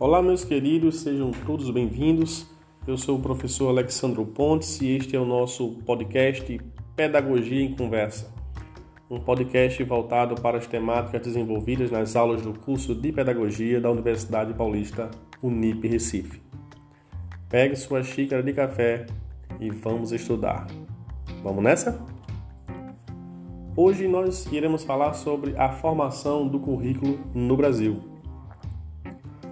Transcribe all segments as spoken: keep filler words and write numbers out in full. Olá, meus queridos, sejam todos bem-vindos. Eu sou o professor Alexandro Pontes e este é o nosso podcast Pedagogia em Conversa, um podcast voltado para as temáticas desenvolvidas nas aulas do curso de Pedagogia da Universidade Paulista, Unip Recife. Pegue sua xícara de café e vamos estudar. Vamos nessa? Hoje nós iremos falar sobre a formação do currículo no Brasil.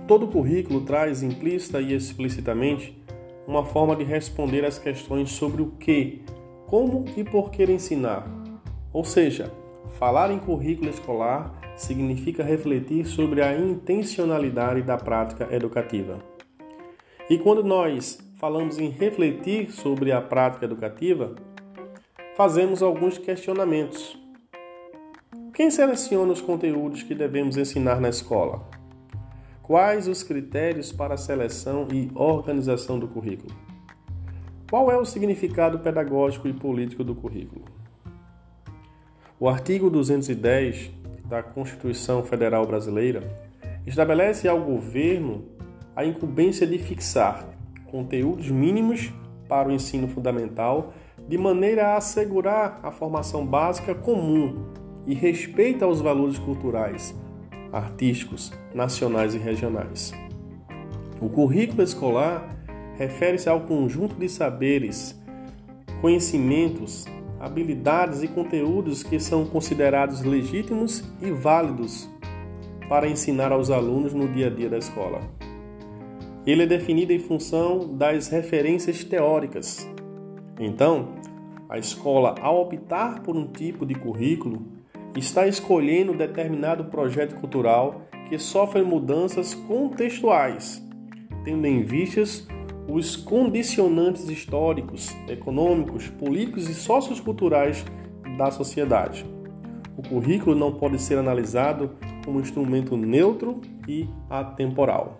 Todo currículo traz implícita e explicitamente uma forma de responder às questões sobre o que, como e por que ensinar. Ou seja, falar em currículo escolar significa refletir sobre a intencionalidade da prática educativa. E quando nós falamos em refletir sobre a prática educativa, fazemos alguns questionamentos. Quem seleciona os conteúdos que devemos ensinar na escola? Quais os critérios para a seleção e organização do currículo? Qual é o significado pedagógico e político do currículo? O artigo duzentos e dez da Constituição Federal Brasileira estabelece ao governo a incumbência de fixar conteúdos mínimos para o ensino fundamental de maneira a assegurar a formação básica comum e respeito aos valores culturais, artísticos, nacionais e regionais. O currículo escolar refere-se ao conjunto de saberes, conhecimentos, habilidades e conteúdos que são considerados legítimos e válidos para ensinar aos alunos no dia a dia da escola. Ele é definido em função das referências teóricas. Então, a escola, ao optar por um tipo de currículo, está escolhendo determinado projeto cultural que sofre mudanças contextuais, tendo em vistas os condicionantes históricos, econômicos, políticos e socioculturais da sociedade. O currículo não pode ser analisado como instrumento neutro e atemporal.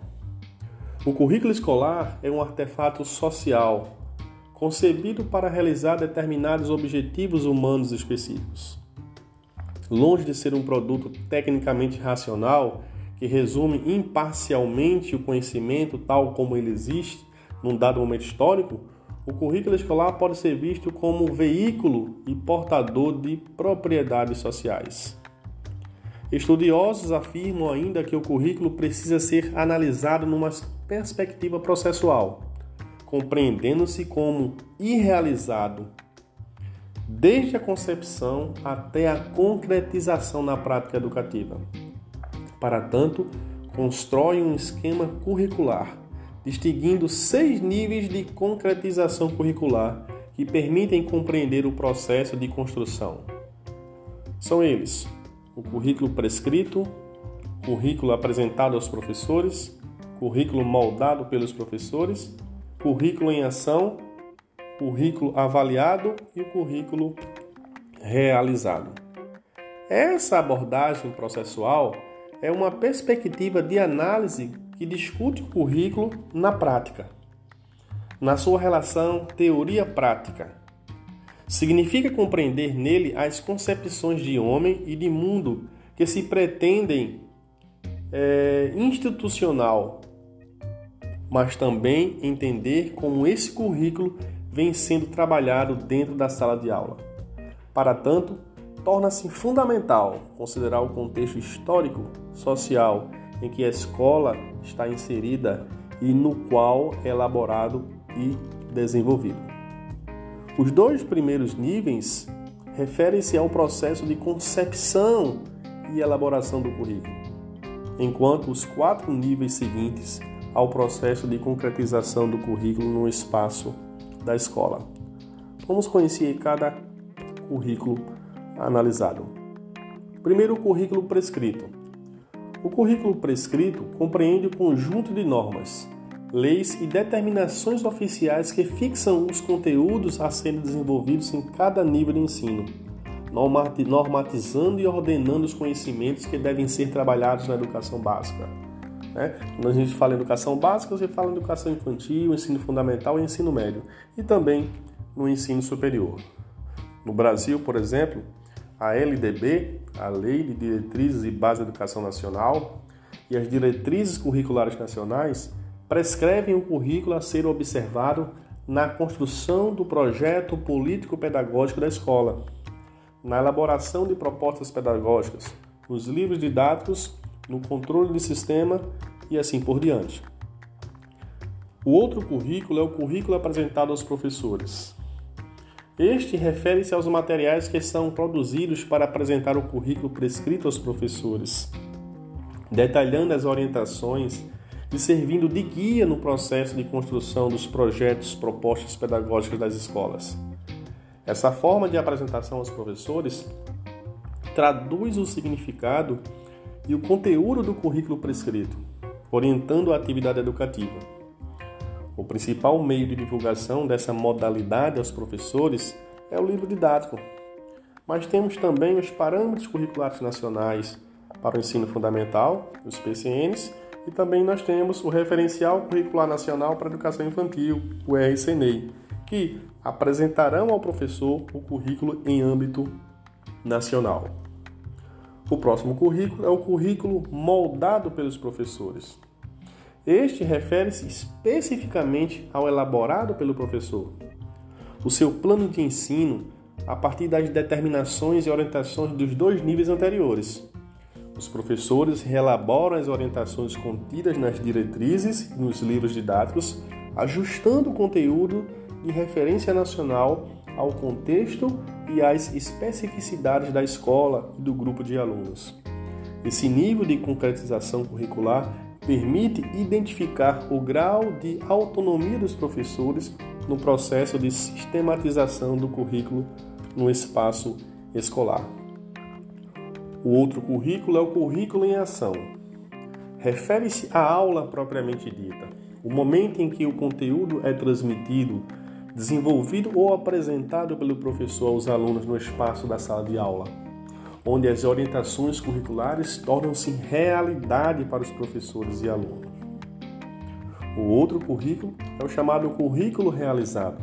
O currículo escolar é um artefato social, concebido para realizar determinados objetivos humanos específicos. Longe de ser um produto tecnicamente racional, que resume imparcialmente o conhecimento tal como ele existe num dado momento histórico, o currículo escolar pode ser visto como veículo e portador de propriedades sociais. Estudiosos afirmam ainda que o currículo precisa ser analisado numa perspectiva processual, compreendendo-se como irrealizado, desde a concepção até a concretização na prática educativa. Para tanto, constrói um esquema curricular, distinguindo seis níveis de concretização curricular que permitem compreender o processo de construção. São eles: o currículo prescrito, currículo apresentado aos professores, currículo moldado pelos professores, currículo em ação, currículo avaliado e o currículo realizado. Essa abordagem processual é uma perspectiva de análise que discute o currículo na prática, na sua relação teoria-prática. Significa compreender nele as concepções de homem e de mundo que se pretendem é, institucional, mas também entender como esse currículo vem sendo trabalhado dentro da sala de aula. Para tanto, torna-se fundamental considerar o contexto histórico, social, em que a escola está inserida e no qual é elaborado e desenvolvido. Os dois primeiros níveis referem-se ao processo de concepção e elaboração do currículo, enquanto os quatro níveis seguintes ao processo de concretização do currículo no espaço da escola. Vamos conhecer cada currículo analisado. Primeiro, o currículo prescrito. O currículo prescrito compreende o conjunto de normas, leis e determinações oficiais que fixam os conteúdos a serem desenvolvidos em cada nível de ensino, normatizando e ordenando os conhecimentos que devem ser trabalhados na educação básica. Quando a gente fala em educação básica, você fala em educação infantil, ensino fundamental e ensino médio, e também no ensino superior. No Brasil, por exemplo, a L D B, a Lei de Diretrizes e Bases da Educação Nacional, e as diretrizes curriculares nacionais prescrevem o currículo a ser observado na construção do projeto político-pedagógico da escola, na elaboração de propostas pedagógicas, nos livros didáticos, no controle de sistema e assim por diante. O outro currículo é o currículo apresentado aos professores. Este refere-se aos materiais que são produzidos para apresentar o currículo prescrito aos professores, detalhando as orientações e servindo de guia no processo de construção dos projetos propostas pedagógicas das escolas. Essa forma de apresentação aos professores traduz o significado e o conteúdo do currículo prescrito, orientando a atividade educativa. O principal meio de divulgação dessa modalidade aos professores é o livro didático, mas temos também os parâmetros curriculares nacionais para o ensino fundamental, os P C Ns, e também nós temos o referencial curricular nacional para a educação infantil, o R C N E I, que apresentarão ao professor o currículo em âmbito nacional. O próximo currículo é o currículo moldado pelos professores. Este refere-se especificamente ao elaborado pelo professor, o seu plano de ensino a partir das determinações e orientações dos dois níveis anteriores. Os professores reelaboram as orientações contidas nas diretrizes e nos livros didáticos, ajustando o conteúdo de referência nacional ao contexto e às especificidades da escola e do grupo de alunos. Esse nível de concretização curricular permite identificar o grau de autonomia dos professores no processo de sistematização do currículo no espaço escolar. O outro currículo é o currículo em ação. Refere-se à aula propriamente dita, o momento em que o conteúdo é transmitido, desenvolvido ou apresentado pelo professor aos alunos no espaço da sala de aula, onde as orientações curriculares tornam-se realidade para os professores e alunos. O outro currículo é o chamado currículo realizado.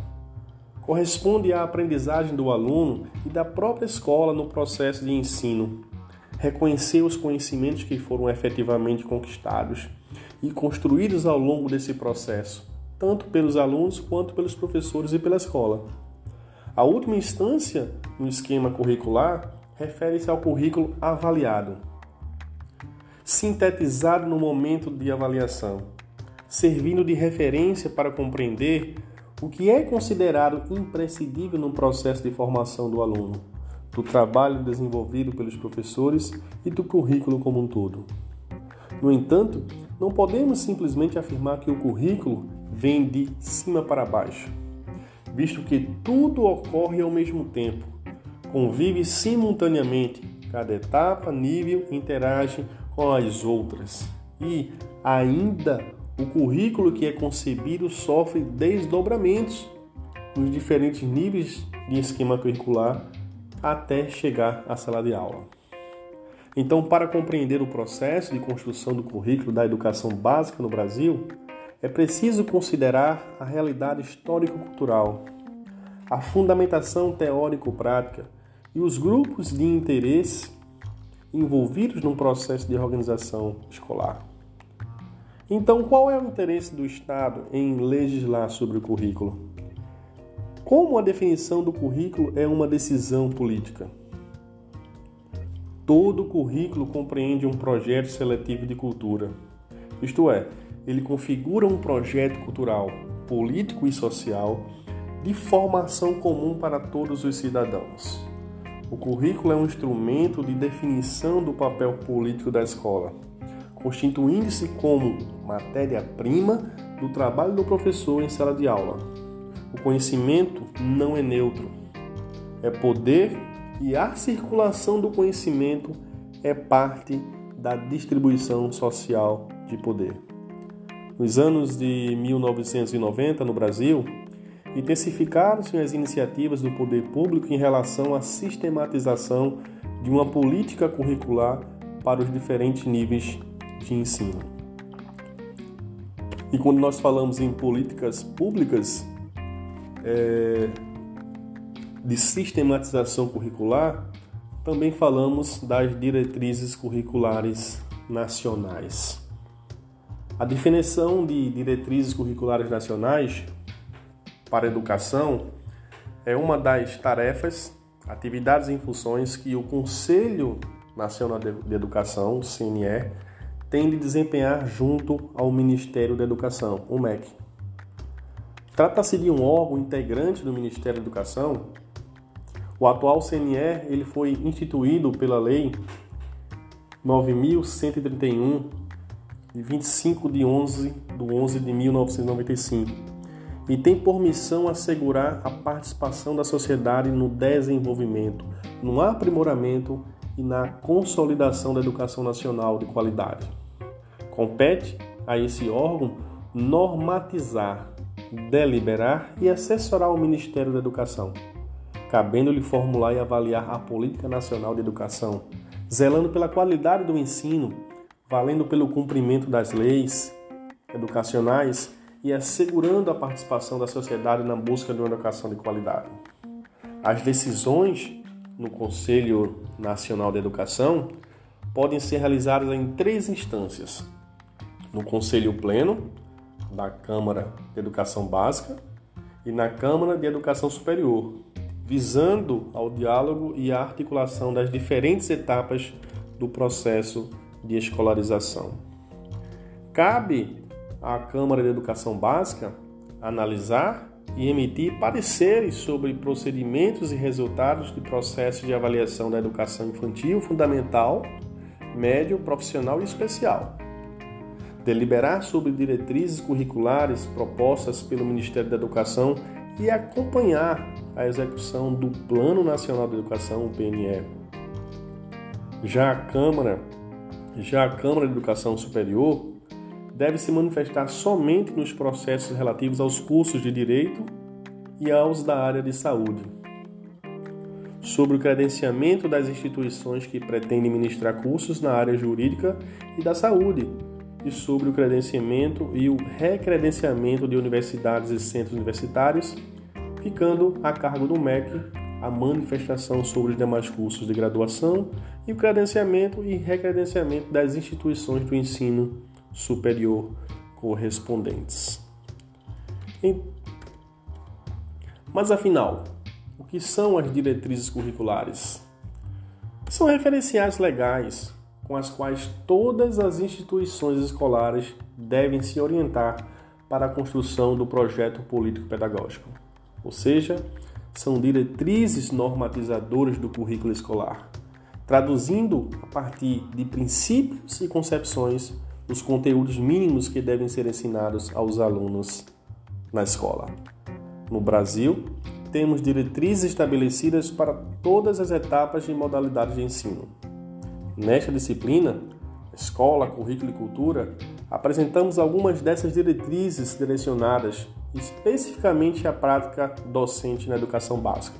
Corresponde à aprendizagem do aluno e da própria escola no processo de ensino, reconhecer os conhecimentos que foram efetivamente conquistados e construídos ao longo desse processo, tanto pelos alunos quanto pelos professores e pela escola. A última instância no esquema curricular refere-se ao currículo avaliado, sintetizado no momento de avaliação, servindo de referência para compreender o que é considerado imprescindível no processo de formação do aluno, do trabalho desenvolvido pelos professores e do currículo como um todo. No entanto, não podemos simplesmente afirmar que o currículo vem de cima para baixo, visto que tudo ocorre ao mesmo tempo, convive simultaneamente, cada etapa, nível, interage com as outras. E, ainda, o currículo que é concebido sofre desdobramentos nos diferentes níveis de esquema curricular até chegar à sala de aula. Então, para compreender o processo de construção do currículo da educação básica no Brasil, é preciso considerar a realidade histórico-cultural, a fundamentação teórico-prática e os grupos de interesse envolvidos no processo de organização escolar. Então, qual é o interesse do Estado em legislar sobre o currículo? Como a definição do currículo é uma decisão política? Todo currículo compreende um projeto seletivo de cultura, isto é, ele configura um projeto cultural, político e social de formação comum para todos os cidadãos. O currículo é um instrumento de definição do papel político da escola, constituindo-se como matéria-prima do trabalho do professor em sala de aula. O conhecimento não é neutro, é poder, e a circulação do conhecimento é parte da distribuição social de poder. Nos anos de mil novecentos e noventa, no Brasil, intensificaram-se as iniciativas do poder público em relação à sistematização de uma política curricular para os diferentes níveis de ensino. E quando nós falamos em políticas públicas é, de sistematização curricular, também falamos das diretrizes curriculares nacionais. A definição de diretrizes curriculares nacionais para a educação é uma das tarefas, atividades e funções que o Conselho Nacional de Educação, C N E, tem de desempenhar junto ao Ministério da Educação, o M E C. Trata-se de um órgão integrante do Ministério da Educação. O atual C N E ele foi instituído pela Lei nove mil cento e trinta e um, de vinte e cinco de onze de mil novecentos e noventa e cinco, e tem por missão assegurar a participação da sociedade no desenvolvimento, no aprimoramento e na consolidação da educação nacional de qualidade. Compete a esse órgão normatizar, deliberar e assessorar o Ministério da Educação, cabendo-lhe formular e avaliar a Política Nacional de Educação, zelando pela qualidade do ensino, valendo pelo cumprimento das leis educacionais e assegurando a participação da sociedade na busca de uma educação de qualidade. As decisões no Conselho Nacional de Educação podem ser realizadas em três instâncias: no Conselho Pleno, da Câmara de Educação Básica e na Câmara de Educação Superior, visando ao diálogo e à articulação das diferentes etapas do processo de escolarização. Cabe à Câmara de Educação Básica analisar e emitir pareceres sobre procedimentos e resultados de processos de avaliação da educação infantil, fundamental, médio, profissional e especial. Deliberar sobre diretrizes curriculares propostas pelo Ministério da Educação e acompanhar a execução do Plano Nacional de Educação, o P N E. Já a Câmara Já a Câmara de Educação Superior deve se manifestar somente nos processos relativos aos cursos de Direito e aos da área de Saúde, sobre o credenciamento das instituições que pretendem ministrar cursos na área jurídica e da saúde, e sobre o credenciamento e o recredenciamento de universidades e centros universitários, ficando a cargo do M E C a manifestação sobre os demais cursos de graduação e o credenciamento e recredenciamento das instituições do ensino superior correspondentes. Mas, afinal, o que são as diretrizes curriculares? São referenciais legais com as quais todas as instituições escolares devem se orientar para a construção do projeto político-pedagógico, ou seja, são diretrizes normatizadoras do currículo escolar, traduzindo a partir de princípios e concepções os conteúdos mínimos que devem ser ensinados aos alunos na escola. No Brasil, temos diretrizes estabelecidas para todas as etapas e modalidades de ensino. Nesta disciplina, Escola, Currículo e Cultura, apresentamos algumas dessas diretrizes direcionadas especificamente à prática docente na educação básica.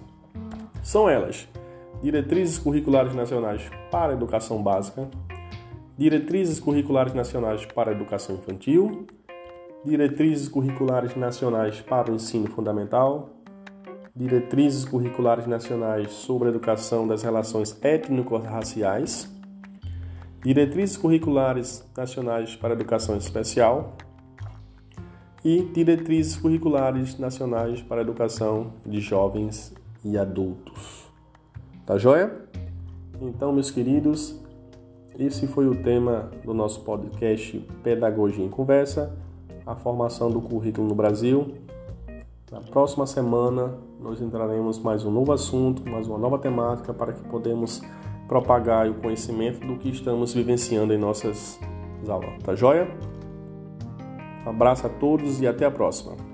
São elas: Diretrizes Curriculares Nacionais para a Educação Básica, Diretrizes Curriculares Nacionais para a Educação Infantil, Diretrizes Curriculares Nacionais para o Ensino Fundamental, Diretrizes Curriculares Nacionais sobre a Educação das Relações Étnico-Raciais, Diretrizes Curriculares Nacionais para a Educação Especial e Diretrizes Curriculares Nacionais para a Educação de Jovens e Adultos. Tá joia? Então, meus queridos, esse foi o tema do nosso podcast Pedagogia em Conversa, a formação do currículo no Brasil. Na próxima semana, nós entraremos mais um novo assunto, mais uma nova temática, para que podemos propagar o conhecimento do que estamos vivenciando em nossas aulas. Tá joia? Um abraço a todos e até a próxima.